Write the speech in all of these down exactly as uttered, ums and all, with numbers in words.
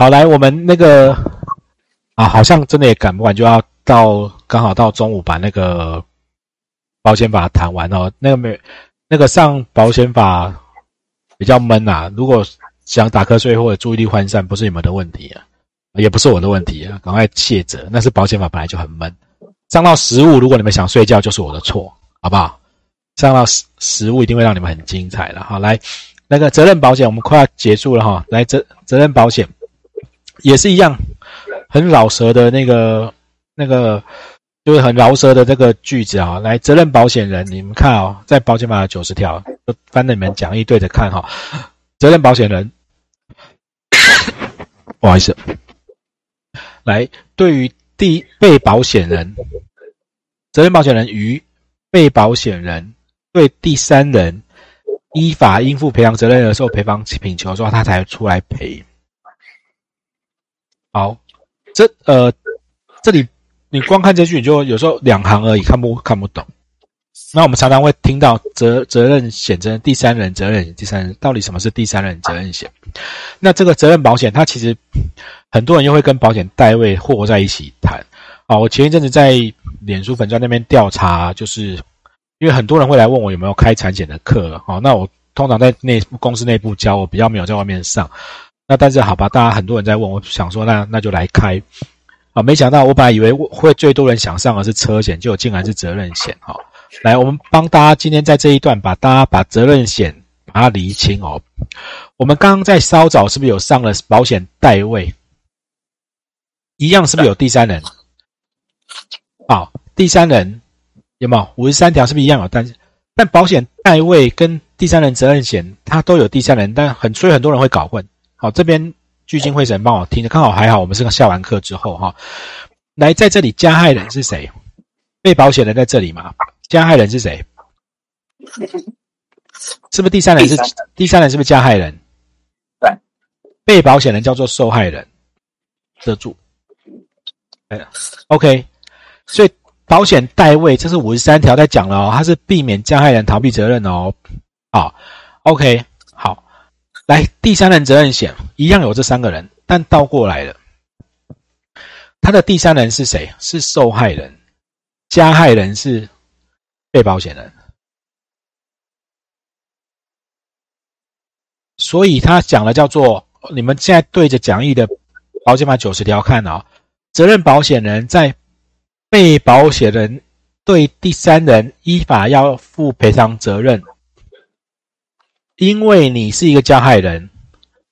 好，来我们那个啊，好像真的也赶不完，就要到刚好到中午把那个保险法谈完哦。那个没那个上保险法比较闷啊，如果想打瞌睡或者注意力涣散，不是你们的问题啊，也不是我的问题啊，赶快卸责，那是保险法本来就很闷。上到实务，如果你们想睡觉，就是我的错，好不好？上到实务一定会让你们很精彩了。好，来那个责任保险，我们快要结束了哈。来责责任保险也是一样，很老舌的那个那个，就是很老舌的这个句子啊。来，责任保险人，你们看哦，在保险法的九十条，就翻着你们讲义对着看哈。责任保险人，不好意思。来，对于第被保险人，责任保险人于被保险人对第三人依法应负赔偿责任而受赔偿请求之后，他才出来赔。好，这呃，这里你光看这句，你就有时候两行而已，看不看不懂。那我们常常会听到责责任险、责任第三人责任险、第三人，到底什么是第三人责任险？那这个责任保险，它其实很多人又会跟保险代位和在一起谈。啊，我前一阵子在脸书粉专那边调查，就是因为很多人会来问我有没有开产险的课，哦，那我通常在内公司内部教，我比较没有在外面上。那但是好吧，大家很多人在问，我想说那那就来开。啊，没想到我本来以为会最多人想上的是车险，结果竟然是责任险哈。来，我们帮大家今天在这一段把大家把责任险把它厘清哦。我们刚刚在稍早是不是有上了保险代位？一样是不是有第三人？好，第三人有没有五十三条是不是一样有单？但保险代位跟第三人责任险它都有第三人，但很所以很多人会搞混。好，这边聚精会神帮我听着，刚好还好，我们是下完课之后哈。来，在这里加害人是谁？被保险人在这里嘛？加害人是谁？是不是第三人是第三 人, 第三人是不是加害人？对，被保险人叫做受害人。遮住。嗯 ，OK， 所以保险代位这是五十三条在讲了哦，它是避免加害人逃避责任哦。好 ，OK， 好，来第三人责任险一样有这三个人，但倒过来了，他的第三人是谁？是受害人，加害人是。被保险人，所以他讲了叫做你们现在对着讲义的保险法九十条看啊、哦，责任保险人在被保险人对第三人依法要负赔偿责任，因为你是一个加害人，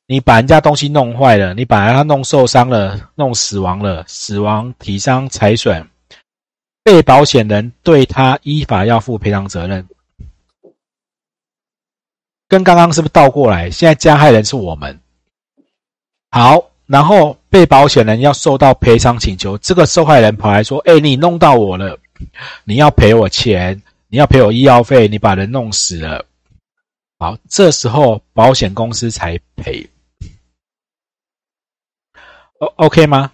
你把人家东西弄坏了，你把人家弄受伤了，弄死亡了，死亡、体伤、财损。被保险人对他依法要负赔偿责任，跟刚刚是不是倒过来？现在加害人是我们，好，然后被保险人要受到赔偿请求，这个受害人跑来说：“哎，你弄到我了，你要赔我钱，你要赔我医药费，你把人弄死了。”好，这时候保险公司才赔。O K 吗？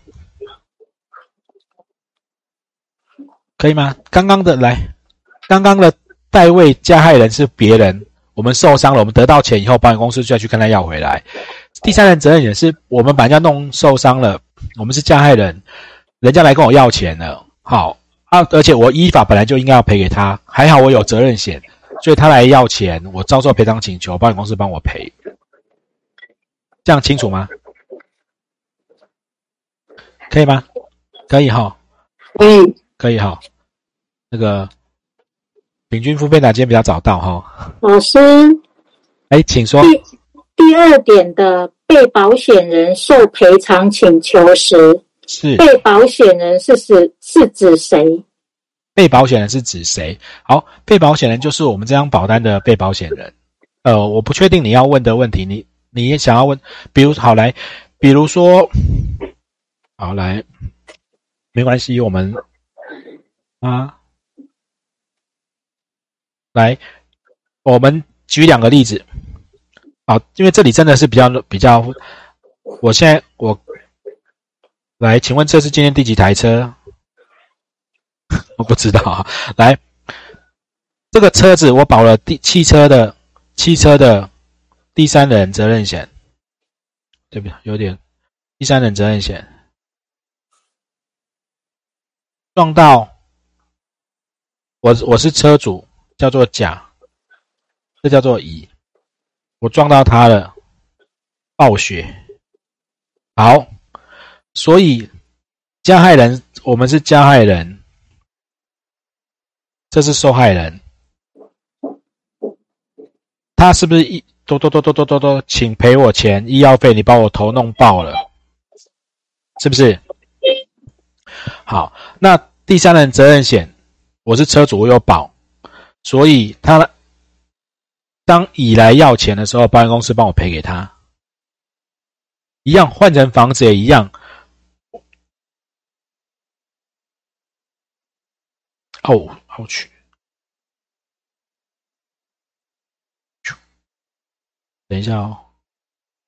可以吗？刚刚的来，刚刚的代位加害人是别人，我们受伤了，我们得到钱以后，保险公司就要去跟他要回来。第三人责任也是我们把人家弄受伤了，我们是加害人，人家来跟我要钱了，好啊，而且我依法本来就应该要赔给他，还好我有责任险，所以他来要钱，我遭受赔偿请求，保险公司帮我赔，这样清楚吗？可以吗？可以哈，嗯，可以哈。那个平均付费哪今天比较早到哈？老师，哎，请说。第第二点的被保险人受赔偿请求时，是被保险人是指是指谁？被保险人是指谁？好，被保险人就是我们这张保单的被保险人。呃，我不确定你要问的问题，你你也想要问，比如好来，比如说，好来，没关系，我们啊。来，我们举两个例子，好，因为这里真的是比较比较，我现在我来，请问这是今天第几台车？我不知道啊。来，这个车子我保了第汽车的汽车的第三人责任险，对不对？有点第三等责任险，撞到我我是车主，叫做甲，这叫做乙，我撞到他了，暴雪。好，所以加害人，我们是加害人，这是受害人，他是不是一多多多多多多多，请赔我钱，医药费，你把我头弄爆了。是不是？好，那第三人责任险，我是车主，我有保，所以他当乙来要钱的时候，保险公司帮我赔给他，一样换成房子也一样。哦，好去，等一下哦，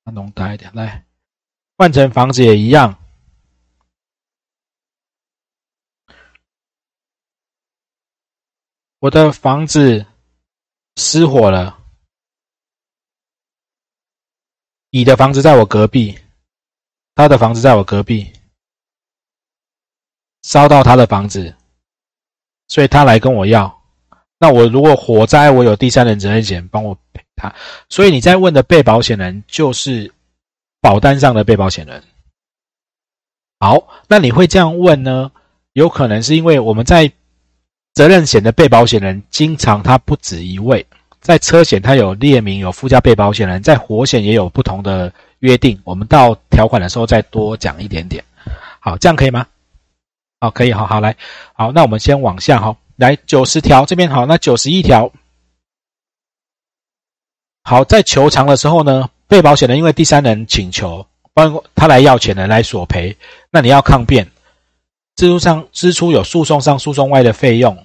它浓大一点，来，换成房子也一样。我的房子失火了，乙的房子在我隔壁，他的房子在我隔壁，烧到他的房子，所以他来跟我要。那我如果火灾，我有第三人责任险帮我赔他。所以你在问的被保险人就是保单上的被保险人。好，那你会这样问呢？有可能是因为我们在责任险的被保险人经常他不止一位，在车险他有列明有附加被保险人，在火险也有不同的约定，我们到条款的时候再多讲一点点。好，这样可以吗？好，可以，好好来，好，那我们先往下哈，来九十条这边好，那九十一条，好，在求偿的时候呢，被保险人因为第三人请求，包括他来要钱人来索赔，那你要抗辩，支出上支出有诉讼上、诉讼外的费用。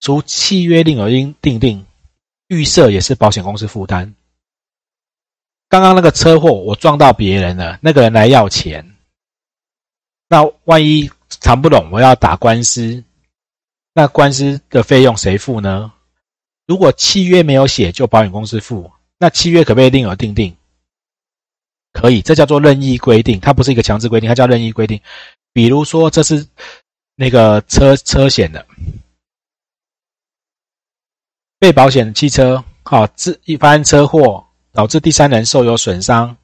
除契约另有应订定，预设也是保险公司负担。刚刚那个车祸，我撞到别人了，那个人来要钱，那万一谈不拢，我要打官司，那官司的费用谁付呢？如果契约没有写，就保险公司付。那契约可不可以另有订定？可以，这叫做任意规定，它不是一个强制规定，它叫任意规定。比如说，这是那个车车险的。被保险汽车好，自一发生车祸导致第三人受有损伤，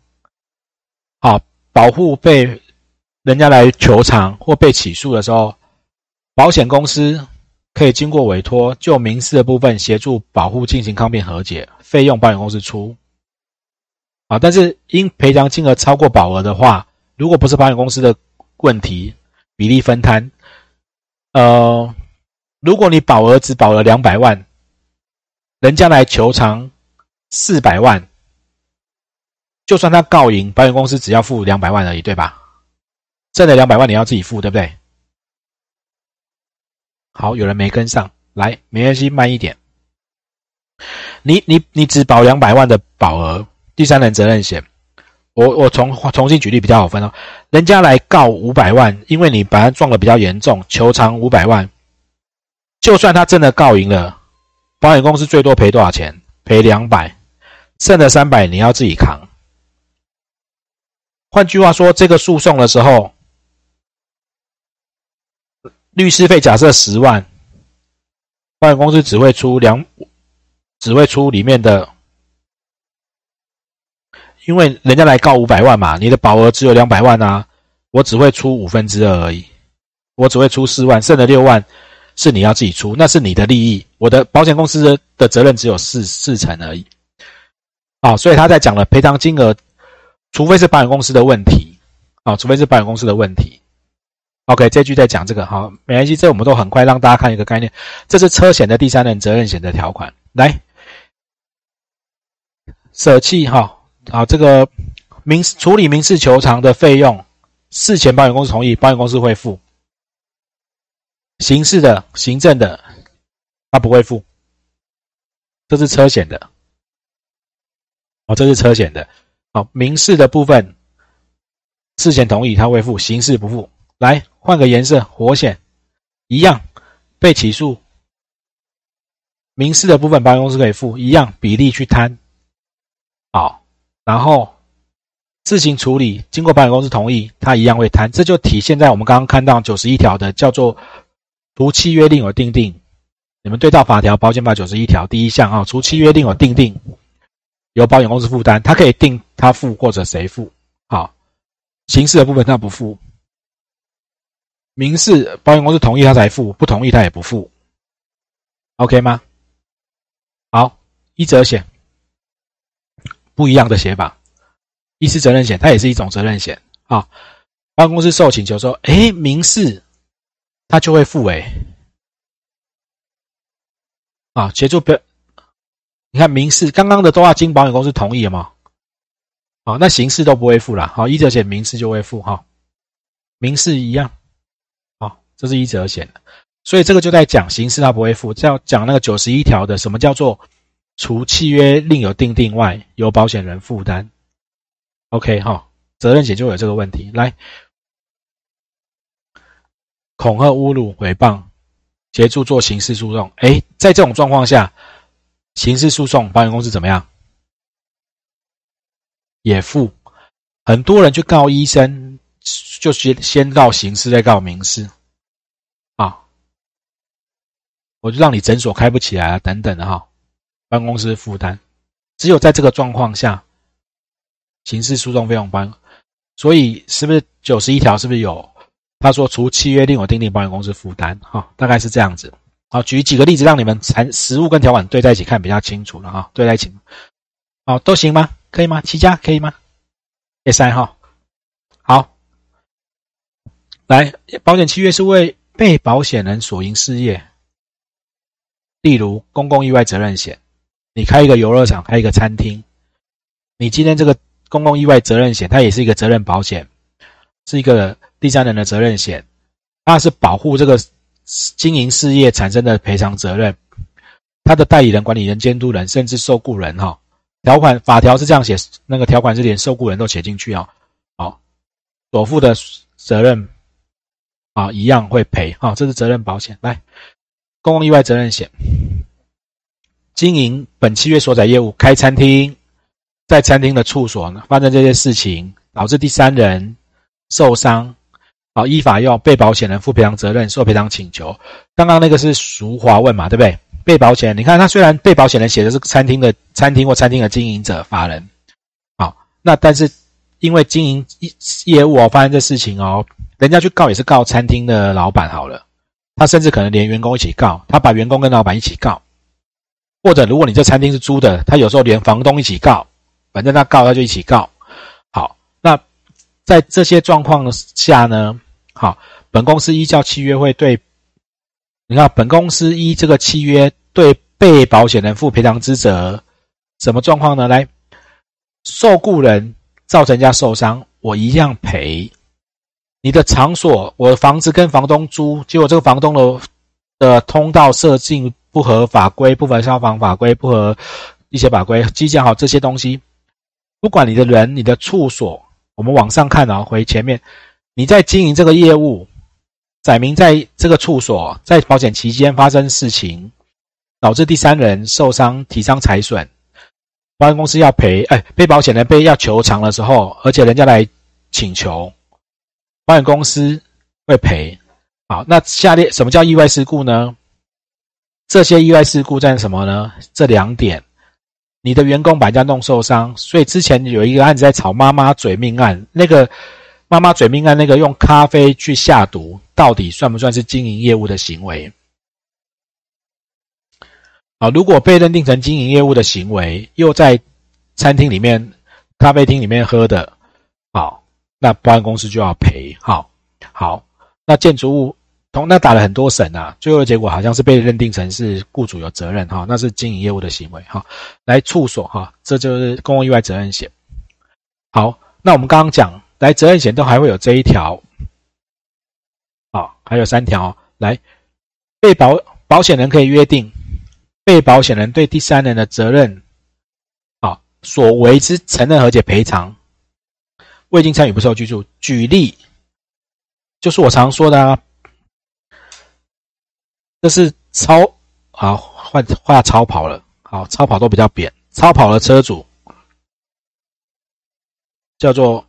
好，保护被人家来求偿或被起诉的时候，保险公司可以经过委托就民事的部分协助保护进行抗辩和解，费用保险公司出。好，但是因赔偿金额超过保额的话，如果不是保险公司的问题，比例分摊。呃，如果你保额只保了两百万，人家来求偿四百万，就算他告赢，保险公司只要付两百万而已，对吧？剩了两百万你要自己付，对不对？好，有人没跟上，来，没关系，慢一点。你你你只保两百万的保额，第三人责任险，我我重重新举例比较好分哦。人家来告五百万，因为你把他撞得比较严重，求偿五百万，就算他真的告赢了，保险公司最多赔多少钱？赔两百，剩的三百你要自己扛。换句话说，这个诉讼的时候，律师费假设十万，保险公司只会出两，只会出里面的，因为人家来告五百万嘛，你的保额只有两百万啊，我只会出五分之二而已，我只会出四万，剩的六万是你要自己出，那是你的利益，我的保险公司 的, 的责任只有四四成而已。好、哦，所以他在讲了赔偿金额，除非是保险公司的问题，好、哦，除非是保险公司的问题。OK， 这句在讲这个，好，没关系，这我们都很快让大家看一个概念，这是车险的第三人责任险的条款，来，舍弃哈，好、哦哦，这个民处理民事求偿的费用，事前保险公司同意，保险公司会付。刑事的、行政的，他不会付。这是车险的，哦，这是车险的。好、哦，民事的部分，事前同意他会付，刑事不付。来，换个颜色，火险一样，被起诉，民事的部分保险公司可以付，一样比例去摊。好、哦，然后自行处理，经过保险公司同意，他一样会摊。这就体现在我们刚刚看到九十一条的叫做除契约另有订定。你们对照法条保险法九十一条第一项啊，除契约另有订定，由保险公司负担，他可以定他付或者谁付。好，刑事的部分他不付，民事保险公司同意他才付，不同意他也不付。OK 吗？好，一责险不一样的写法。医师责任险它也是一种责任险啊。保险公司受请求说，诶，民事他就会付诶。啊，协助表，你看民事刚刚的都要经保险公司同意了嘛。好、啊、那刑事都不会付啦，好、啊、医责险民事就会付齁、啊。民事一样。好、啊、这是医责险。所以这个就在讲刑事他不会付，叫讲那个九十一条的什么叫做除契约另有订定外，由保险人负担。OK 哈，责任险就有这个问题。来，恐吓、侮辱、诽谤，协助做刑事诉讼。哎，在这种状况下，刑事诉讼保险公司怎么样？也付。很多人去告医生，就先先告刑事，再告民事。啊，我就让你诊所开不起来啊，等等的哈，保险公司负担。只有在这个状况下。刑事诉讼费用班，所以是不是九十一条是不是有他说除契约另有订定，保险公司负担哈、哦，大概是这样子。好，举几个例子让你们谈实务跟条款对在一起看比较清楚了哈、哦，对在一起。好、哦，都行吗？可以吗？齐家可以吗？可以塞哈。好，来，保险契约是为被保险人所营事业，例如公共意外责任险，你开一个游乐场，开一个餐厅，你今天这个。公共意外责任险，它也是一个责任保险，是一个第三人的责任险，它是保护这个经营事业产生的赔偿责任，它的代理人、管理人、监督人，甚至受雇人哈、哦。条款法条是这样写，那个条款是连受雇人都写进去啊、哦。好，所负的责任啊、哦、一样会赔啊、哦，这是责任保险。来，公共意外责任险，经营本契约所载业务，开餐厅。在餐厅的处所呢发生这些事情，导致第三人受伤，好、哦，依法要被保险人负赔偿责任，受赔偿请求。刚刚那个是赎华问嘛，对不对？被保险人，你看他虽然被保险人写的是餐厅的餐厅或餐厅的经营者法人，好、哦，那但是因为经营业务哦，发生这事情哦，人家去告也是告餐厅的老板好了，他甚至可能连员工一起告，他把员工跟老板一起告，或者如果你这餐厅是租的，他有时候连房东一起告。反正他告他就一起告。好，那在这些状况下呢，好，本公司依照契约会对，你看本公司依这个契约对被保险人负赔偿之责，什么状况呢？来，受雇人造成人家受伤，我一样赔。你的场所，我的房子跟房东租，结果这个房东的的通道设计不合法规，不合消防法规，不合一些法规，机架好这些东西。不管你的人、你的处所，我们往上看啊、哦，回前面，你在经营这个业务，载明在这个处所在保险期间发生事情，导致第三人受伤、体伤、财损，保险公司要赔。哎，被保险人被要求偿的时候，而且人家来请求，保险公司会赔。好，那下列什么叫意外事故呢？这些意外事故占什么呢？这两点。你的员工把人家弄受伤，所以之前有一个案子在吵妈妈嘴命案，那个妈妈嘴命案那个用咖啡去下毒，到底算不算是经营业务的行为？啊，如果被认定成经营业务的行为，又在餐厅里面、咖啡厅里面喝的，好，那保险公司就要赔。好，好，那建筑物同那打了很多审啊，最后的结果好像是被认定成是雇主有责任哈、哦，那是经营业务的行为哈、哦。来处所哈、哦，这就是公共意外责任险。好，那我们刚刚讲来责任险都还会有这一条，好、哦，还有三条、哦、来被保保险人可以约定被保险人对第三人的责任，好、哦、所为之承认和解赔偿，未经参与不受拘束。举例就是我常说的啊。这是超好换换超跑了，好超跑都比较扁，超跑的车主叫做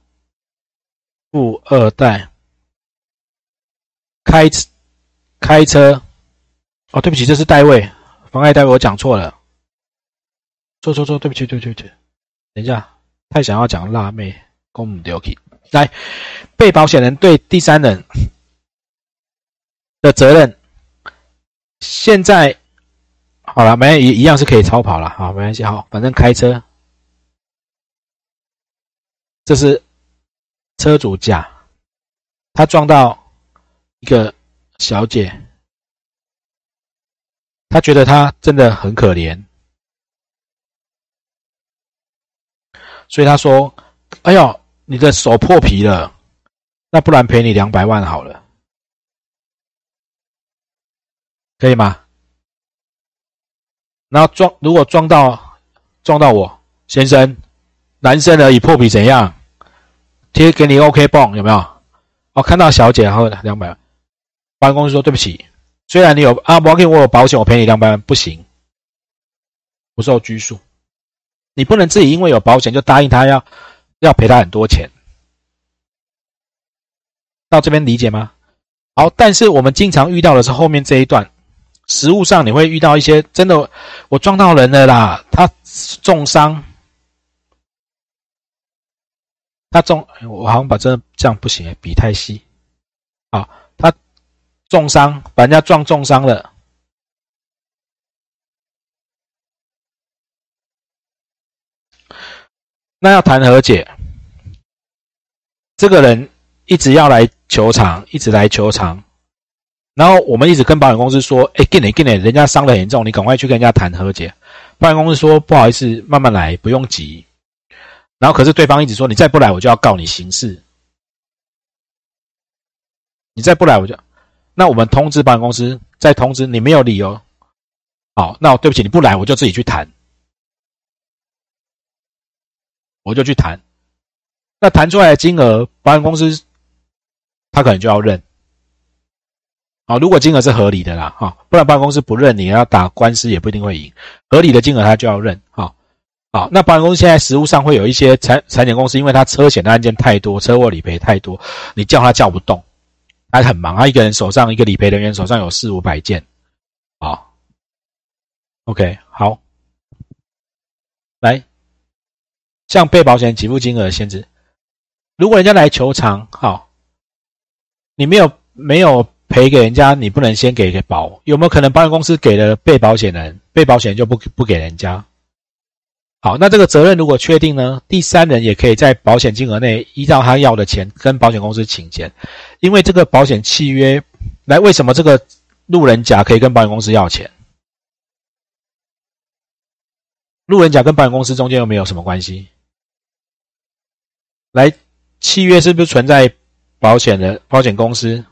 富二代。开开车，哦，对不起，这是代位，妨碍代位，我讲错了，错错错，对不起，对不起，对不起，等一下，太想要讲辣妹，公母丢弃。来，被保险人对第三人的责任，现在好了，没一一样是可以超跑了啊，没关系，好，反正开车。这是车主甲，他撞到一个小姐，他觉得她真的很可怜，所以他说：“哎呦，你的手破皮了，那不然赔你两百万好了，可以吗？”然后撞，如果撞到撞到我先生。男生而已，破皮怎样？贴给你 OK 绷有没有？哦，看到小姐然后两百万，保险公司说对不起，虽然你有啊，我给我有保险，我赔你两百万，不行，不受拘束，你不能自己因为有保险就答应他要要赔他很多钱。到这边理解吗？好，但是我们经常遇到的是后面这一段，实务上你会遇到一些真的我撞到人了啦，他重伤。他重，我好像把这这样不行，笔太细。好，他重伤，把人家撞重伤了。那要谈和解，这个人一直要来求偿，一直来求偿，然后我们一直跟保险公司说：“哎，给你给你，人家伤得很重，你赶快去跟人家谈和解。”保险公司说：“不好意思，慢慢来，不用急。”然后可是对方一直说你再不来我就要告你刑事，你再不来我就，那我们通知保险公司，再通知你没有理由，好，那对不起你不来我就自己去谈，我就去谈，那谈出来的金额保险公司他可能就要认，好，如果金额是合理的啦，哈，不然保险公司不认你要打官司也不一定会赢，合理的金额他就要认，好。好，那保险公司现在实务上会有一些产产险公司，因为他车险的案件太多，车祸理赔太多，你叫他叫不动，他很忙，他一个人手上一个理赔人员手上有四五百件，好 ，OK， 好，来，向被保险给付金额限制，如果人家来求偿，好，你没有没有赔给人家，你不能先给给保，有没有可能保险公司给了被保险人，被保险人就不不给人家？好，那这个责任如果确定呢，第三人也可以在保险金额内依照他要的钱跟保险公司请钱，因为这个保险契约来，为什么这个路人甲可以跟保险公司要钱？路人甲跟保险公司中间又没有什么关系。来，契约是不是存在保险人、保险公司？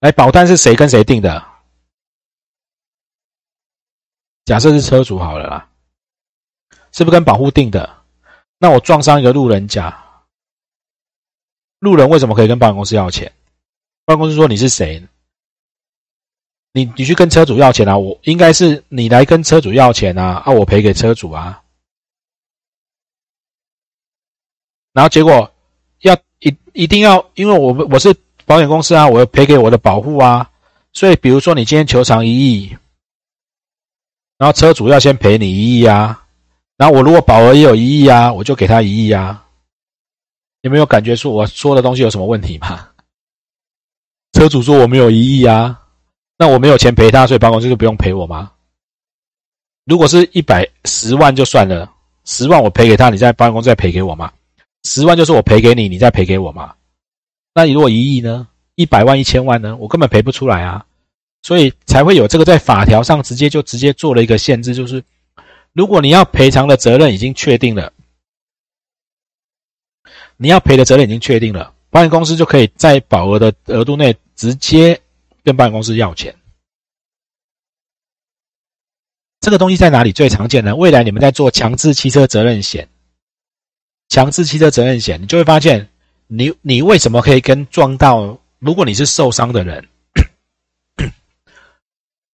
来，保单是谁跟谁定的？假设是车主好了啦，是不是跟保护定的？那我撞伤一个路人甲，路人为什么可以跟保险公司要钱？保险公司说你是谁？你你去跟车主要钱啊！我应该是你来跟车主要钱啊！啊，我赔给车主啊！然后结果要一一定要，因为我我是保险公司啊，我要赔给我的保护啊，所以比如说你今天求偿一亿。然后车主要先赔你一亿啊，然后我如果保额也有一亿啊，我就给他一亿啊。有没有感觉说我说的东西有什么问题吗？车主说我没有一亿啊，那我没有钱赔他，所以保险公司就不用赔我吗？如果是一百十万就算了，十万我赔给他，你再保险公司再赔给我吗？十万就是我赔给你，你再赔给我吗？那你如果一亿呢？一百万、一千万呢？我根本赔不出来啊。所以才会有这个在法条上直接就直接做了一个限制，就是如果你要赔偿的责任已经确定了，你要赔的责任已经确定了，保险公司就可以在保额的额度内直接跟保险公司要钱。这个东西在哪里最常见呢？未来你们在做强制汽车责任险，强制汽车责任险，你就会发现你你为什么可以跟撞到，如果你是受伤的人。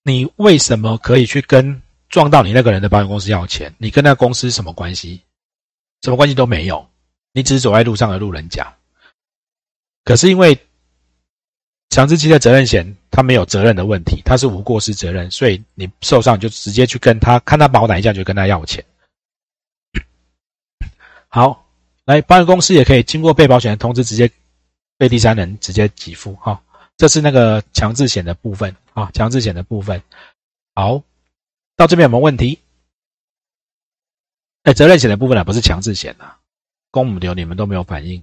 你为什么可以去跟撞到你那个人的保险公司要钱？你跟那公司什么关系？什么关系都没有，你只是走在路上的路人甲。可是因为强制期的责任险它没有责任的问题，它是无过失责任，所以你受伤就直接去跟他，看他保哪一家就跟他要钱。好，来保险公司也可以经过被保险人通知直接对第三人直接给付哈、哦，这是那个强制险的部分啊、哦，强制险的部分。好，到这边有没有问题？哎，责任险的部分啊，不是强制险啊，公母流你们都没有反应。